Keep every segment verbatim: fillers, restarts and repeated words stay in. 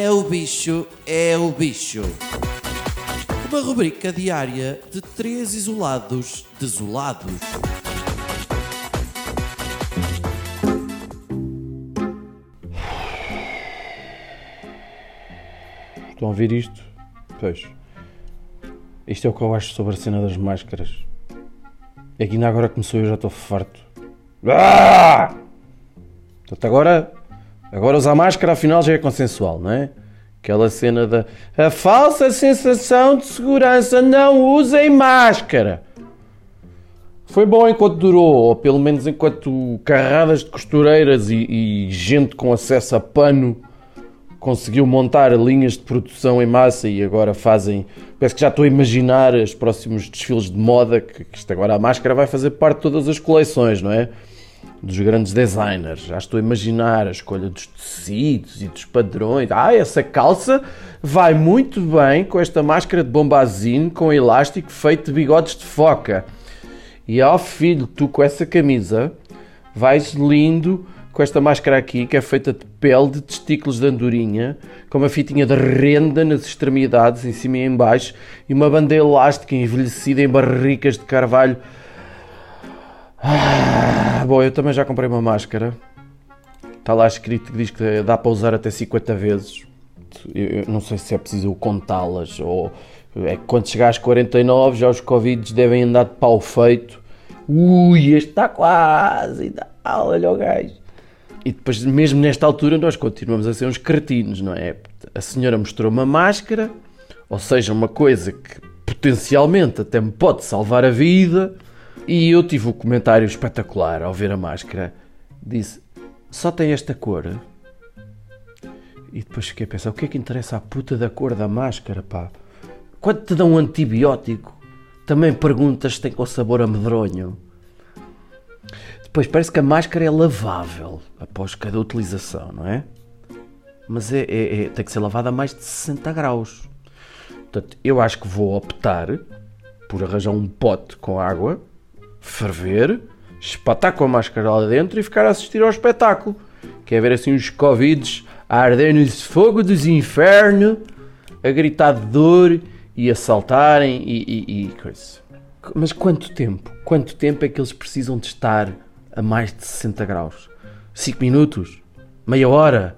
É o bicho, é o bicho. Uma rubrica diária de três isolados desolados. Estão a ouvir isto? Pois. Isto é o que eu acho sobre a cena das máscaras. É que ainda agora começou e eu já estou farto. Ah! Portanto, agora... Agora usar máscara afinal já é consensual, não é? Aquela cena da... A falsa sensação de segurança, não usem máscara. Foi bom enquanto durou, ou pelo menos enquanto carradas de costureiras e, e gente com acesso a pano conseguiu montar linhas de produção em massa e agora fazem... Parece que já estou a imaginar os próximos desfiles de moda, que, que isto agora a máscara vai fazer parte de todas as coleções, não é? Dos grandes designers, já estou a imaginar a escolha dos tecidos e dos padrões. Ah, essa calça vai muito bem com esta máscara de bombazine com elástico feito de bigodes de foca. E ó, filho, tu com essa camisa vais lindo com esta máscara aqui que é feita de pele de testículos de andorinha, com uma fitinha de renda nas extremidades, em cima e em baixo, e uma banda elástica envelhecida em barricas de carvalho. Ah, bom, eu também já comprei uma máscara. Está lá escrito que diz que dá para usar até cinquenta vezes. Eu não sei se é preciso contá-las ou... É que quando chegar às quarenta e nove já os covides devem andar de pau feito. Ui, este está quase e dá, olha o gajo. E depois, mesmo nesta altura, nós continuamos a ser uns cretinos, não é? A senhora mostrou uma máscara, ou seja, uma coisa que potencialmente até me pode salvar a vida. E eu tive um comentário espetacular ao ver a máscara. Disse, só tem esta cor? E depois fiquei a pensar, o que é que interessa a puta da cor da máscara, pá? Quando te dão um antibiótico, também perguntas se tem com sabor a medronho. Depois, parece que a máscara é lavável após cada utilização, não é? Mas é, é, é, tem que ser lavada a mais de sessenta graus. Portanto, eu acho que vou optar por arranjar um pote com água, ferver, espatar com a máscara lá dentro e ficar a assistir ao espetáculo. Que é ver assim os covides a arder nesse fogo dos infernos, a gritar de dor e a saltarem e, e, e coisa. Mas quanto tempo? Quanto tempo é que eles precisam de estar a mais de sessenta graus? cinco minutos? Meia hora?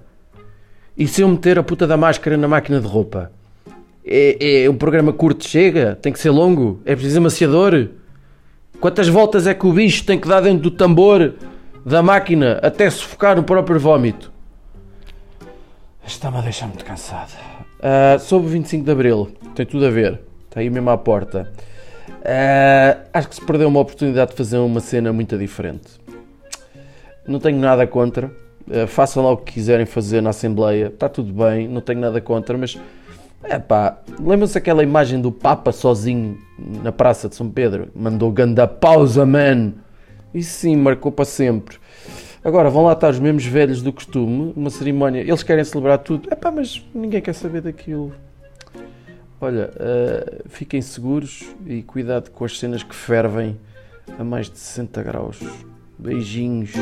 E se eu meter a puta da máscara na máquina de roupa? É, é um programa curto, chega? Tem que ser longo? É preciso amaciador? Quantas voltas é que o bicho tem que dar dentro do tambor da máquina até sufocar o próprio vómito? Está-me a deixar muito cansado. Uh, sobre o vinte e cinco de Abril, tem tudo a ver. Está aí mesmo à porta. Uh, acho que se perdeu uma oportunidade de fazer uma cena muito diferente. Não tenho nada contra. Uh, façam lá o que quiserem fazer na Assembleia. Está tudo bem, não tenho nada contra, mas... Epá, lembram-se aquela imagem do Papa sozinho na Praça de São Pedro? Mandou ganda pausa, man! Isso sim, marcou para sempre. Agora, vão lá estar os mesmos velhos do costume, uma cerimónia, eles querem celebrar tudo. Epá, mas ninguém quer saber daquilo. Olha, uh, fiquem seguros e cuidado com as cenas que fervem a mais de sessenta graus. Beijinhos.